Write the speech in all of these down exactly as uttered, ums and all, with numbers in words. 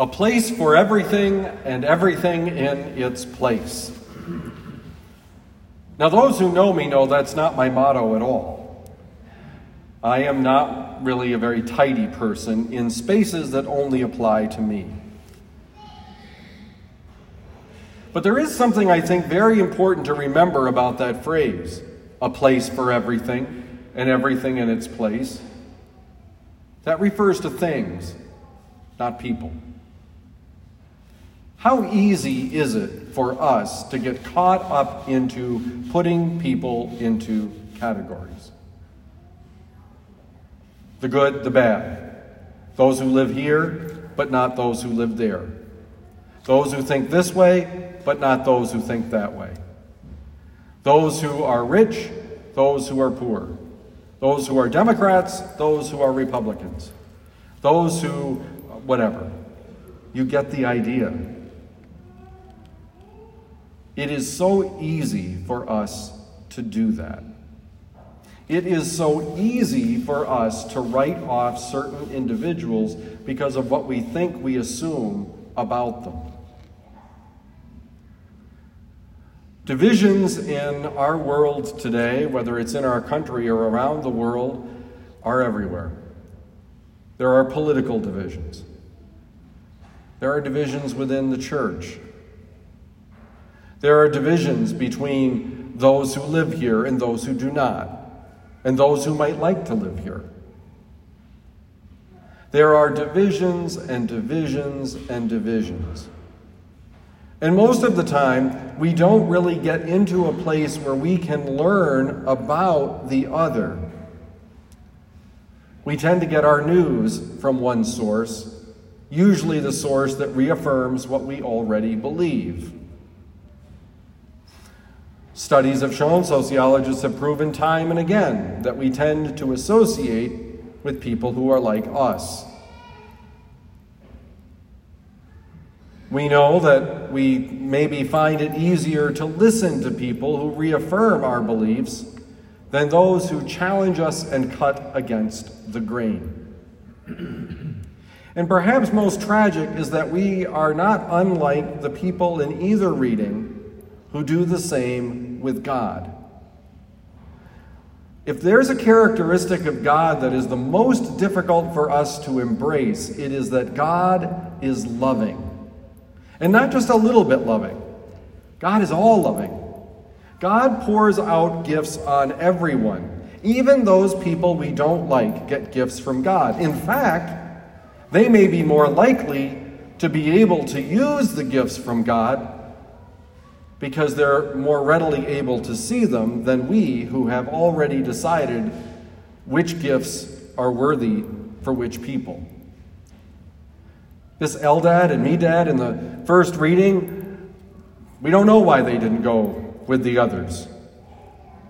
a place for everything and everything in its place. Now, those who know me know that's not my motto at all. I am not really a very tidy person in spaces that only apply to me. But there is something I think very important to remember about that phrase, a place for everything and everything in its place. That refers to things, not people. How easy is it for us to get caught up into putting people into categories? The good, the bad. Those who live here, but not those who live there. Those who think this way, but not those who think that way. Those who are rich, those who are poor. Those who are Democrats, those who are Republicans. Those who, whatever. You get the idea. It is so easy for us to do that. It is so easy for us to write off certain individuals because of what we think we assume about them. Divisions in our world today, whether it's in our country or around the world, are everywhere. There are political divisions. There are divisions within the church. There are divisions between those who live here and those who do not, and those who might like to live here. There are divisions and divisions and divisions. And most of the time, we don't really get into a place where we can learn about the other. We tend to get our news from one source, usually the source that reaffirms what we already believe. Studies have shown, sociologists have proven time and again, that we tend to associate with people who are like us. We know that we maybe find it easier to listen to people who reaffirm our beliefs than those who challenge us and cut against the grain. And perhaps most tragic is that we are not unlike the people in either reading who do the same with God. If there's a characteristic of God that is the most difficult for us to embrace, it is that God is loving. And not just a little bit loving. God is all loving. God pours out gifts on everyone. Even those people we don't like get gifts from God. In fact, they may be more likely to be able to use the gifts from God because they're more readily able to see them than we who have already decided which gifts are worthy for which people. This Eldad and Medad in the first reading, we don't know why they didn't go with the others.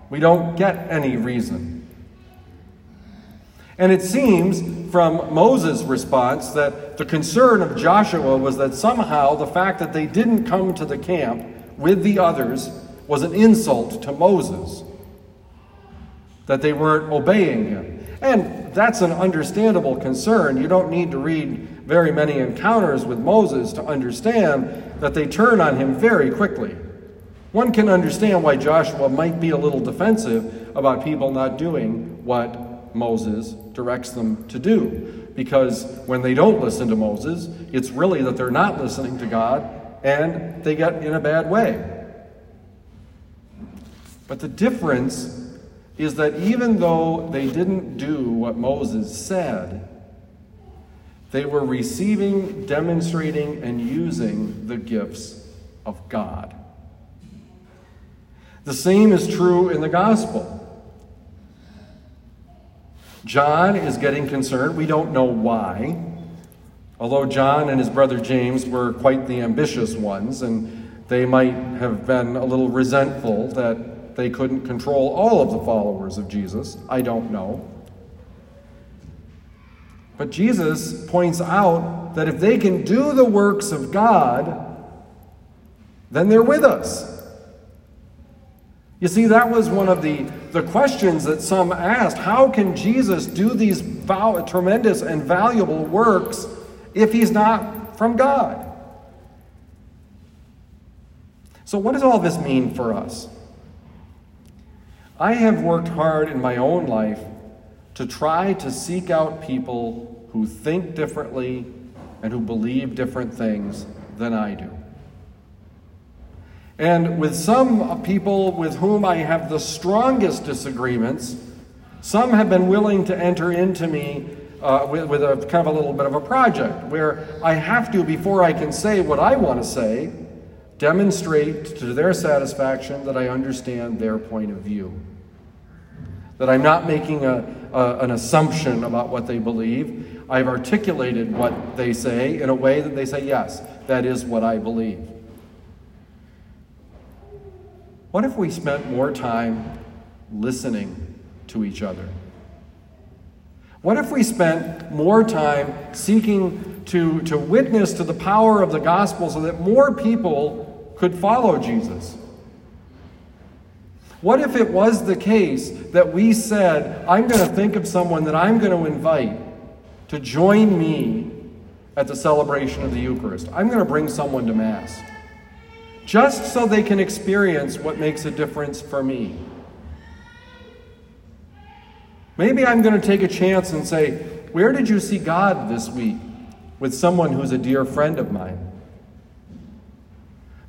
We don't get any reason. And it seems from Moses' response that the concern of Joshua was that somehow the fact that they didn't come to the camp with the others was an insult to Moses, that they weren't obeying him. And that's an understandable concern. You don't need to read very many encounters with Moses to understand that they turn on him very quickly. One can understand why Joshua might be a little defensive about people not doing what Moses directs them to do, because when they don't listen to Moses, it's really that they're not listening to God and they get in a bad way. But the difference is that even though they didn't do what Moses said, they were receiving, demonstrating, and using the gifts of God. The same is true in the gospel. John is getting concerned. We don't know why, although John and his brother James were quite the ambitious ones, and they might have been a little resentful that they couldn't control all of the followers of Jesus. I don't know. But Jesus points out that if they can do the works of God, then they're with us. You see, that was one of the, the questions that some asked. How can Jesus do these val- tremendous and valuable works if he's not from God. So what does all this mean for us? I have worked hard in my own life to try to seek out people who think differently and who believe different things than I do. And with some people with whom I have the strongest disagreements, some have been willing to enter into me uh, with, with a kind of a little bit of a project where I have to, before I can say what I want to say, demonstrate to their satisfaction that I understand their point of view, that I'm not making a, a, an assumption about what they believe. I've articulated what they say in a way that they say, yes, that is what I believe. What if we spent more time listening to each other? What if we spent more time seeking to, to witness to the power of the gospel so that more people could follow Jesus? What if it was the case that we said, I'm going to think of someone that I'm going to invite to join me at the celebration of the Eucharist? I'm going to bring someone to Mass, just so they can experience what makes a difference for me. Maybe I'm going to take a chance and say, where did you see God this week with someone who's a dear friend of mine?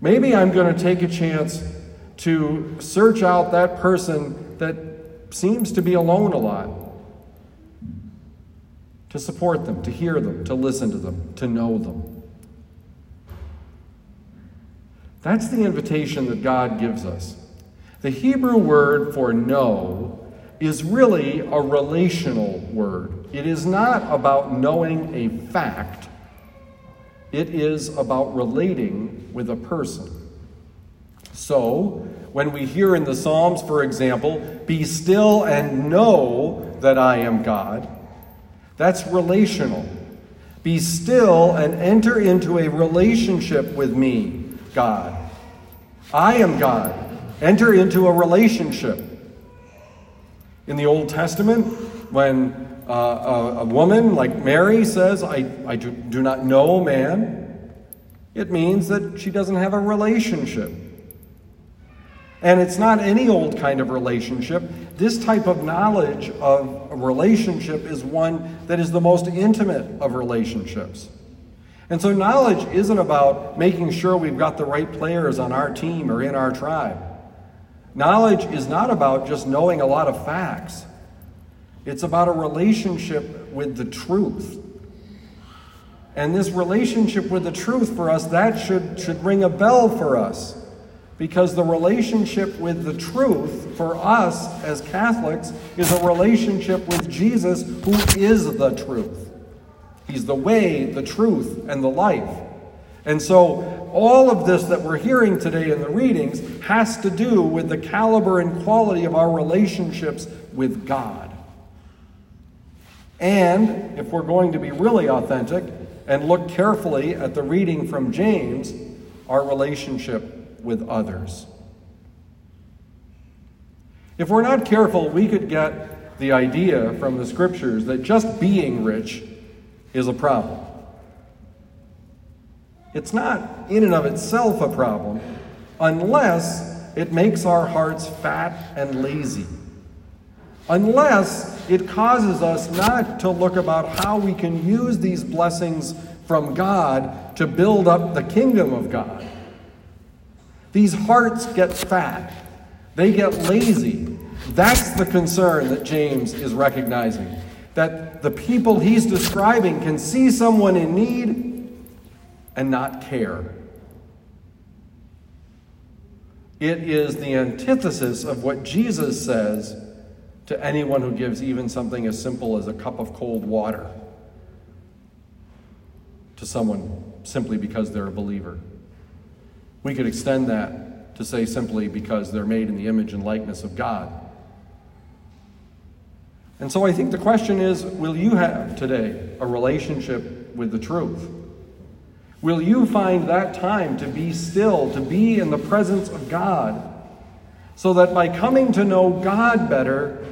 Maybe I'm going to take a chance to search out that person that seems to be alone a lot, to support them, to hear them, to listen to them, to know them. That's the invitation that God gives us. The Hebrew word for know is really a relational word. It is not about knowing a fact. It is about relating with a person. So, when we hear in the Psalms, for example, be still and know that I am God, that's relational. Be still and enter into a relationship with me, God. I am God. Enter into a relationship. In the Old Testament, when uh, a, a woman like Mary says, I, I do, do not know man, it means that she doesn't have a relationship. And it's not any old kind of relationship. This type of knowledge of a relationship is one that is the most intimate of relationships. And so knowledge isn't about making sure we've got the right players on our team or in our tribe. Knowledge is not about just knowing a lot of facts. It's about a relationship with the truth. And this relationship with the truth for us, that should, should ring a bell for us. Because the relationship with the truth for us as Catholics is a relationship with Jesus, who is the truth. He's the way, the truth, and the life. And so all of this that we're hearing today in the readings has to do with the caliber and quality of our relationships with God. And if we're going to be really authentic and look carefully at the reading from James, our relationship with others. If we're not careful, we could get the idea from the scriptures that just being rich is a problem. It's not in and of itself a problem unless it makes our hearts fat and lazy, unless it causes us not to look about how we can use these blessings from God to build up the kingdom of God. These hearts get fat. They get lazy. That's the concern that James is recognizing. That the people he's describing can see someone in need and not care. It is the antithesis of what Jesus says to anyone who gives even something as simple as a cup of cold water to someone simply because they're a believer. We could extend that to say simply because they're made in the image and likeness of God. And so I think the question is, will you have today a relationship with the truth? Will you find that time to be still, to be in the presence of God, so that by coming to know God better,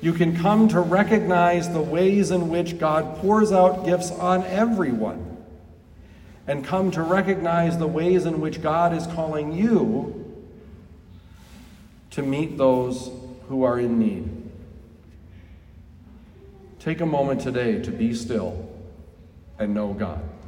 you can come to recognize the ways in which God pours out gifts on everyone? and come to recognize the ways in which God is calling you to meet those who are in need. Take a moment today to be still and know God.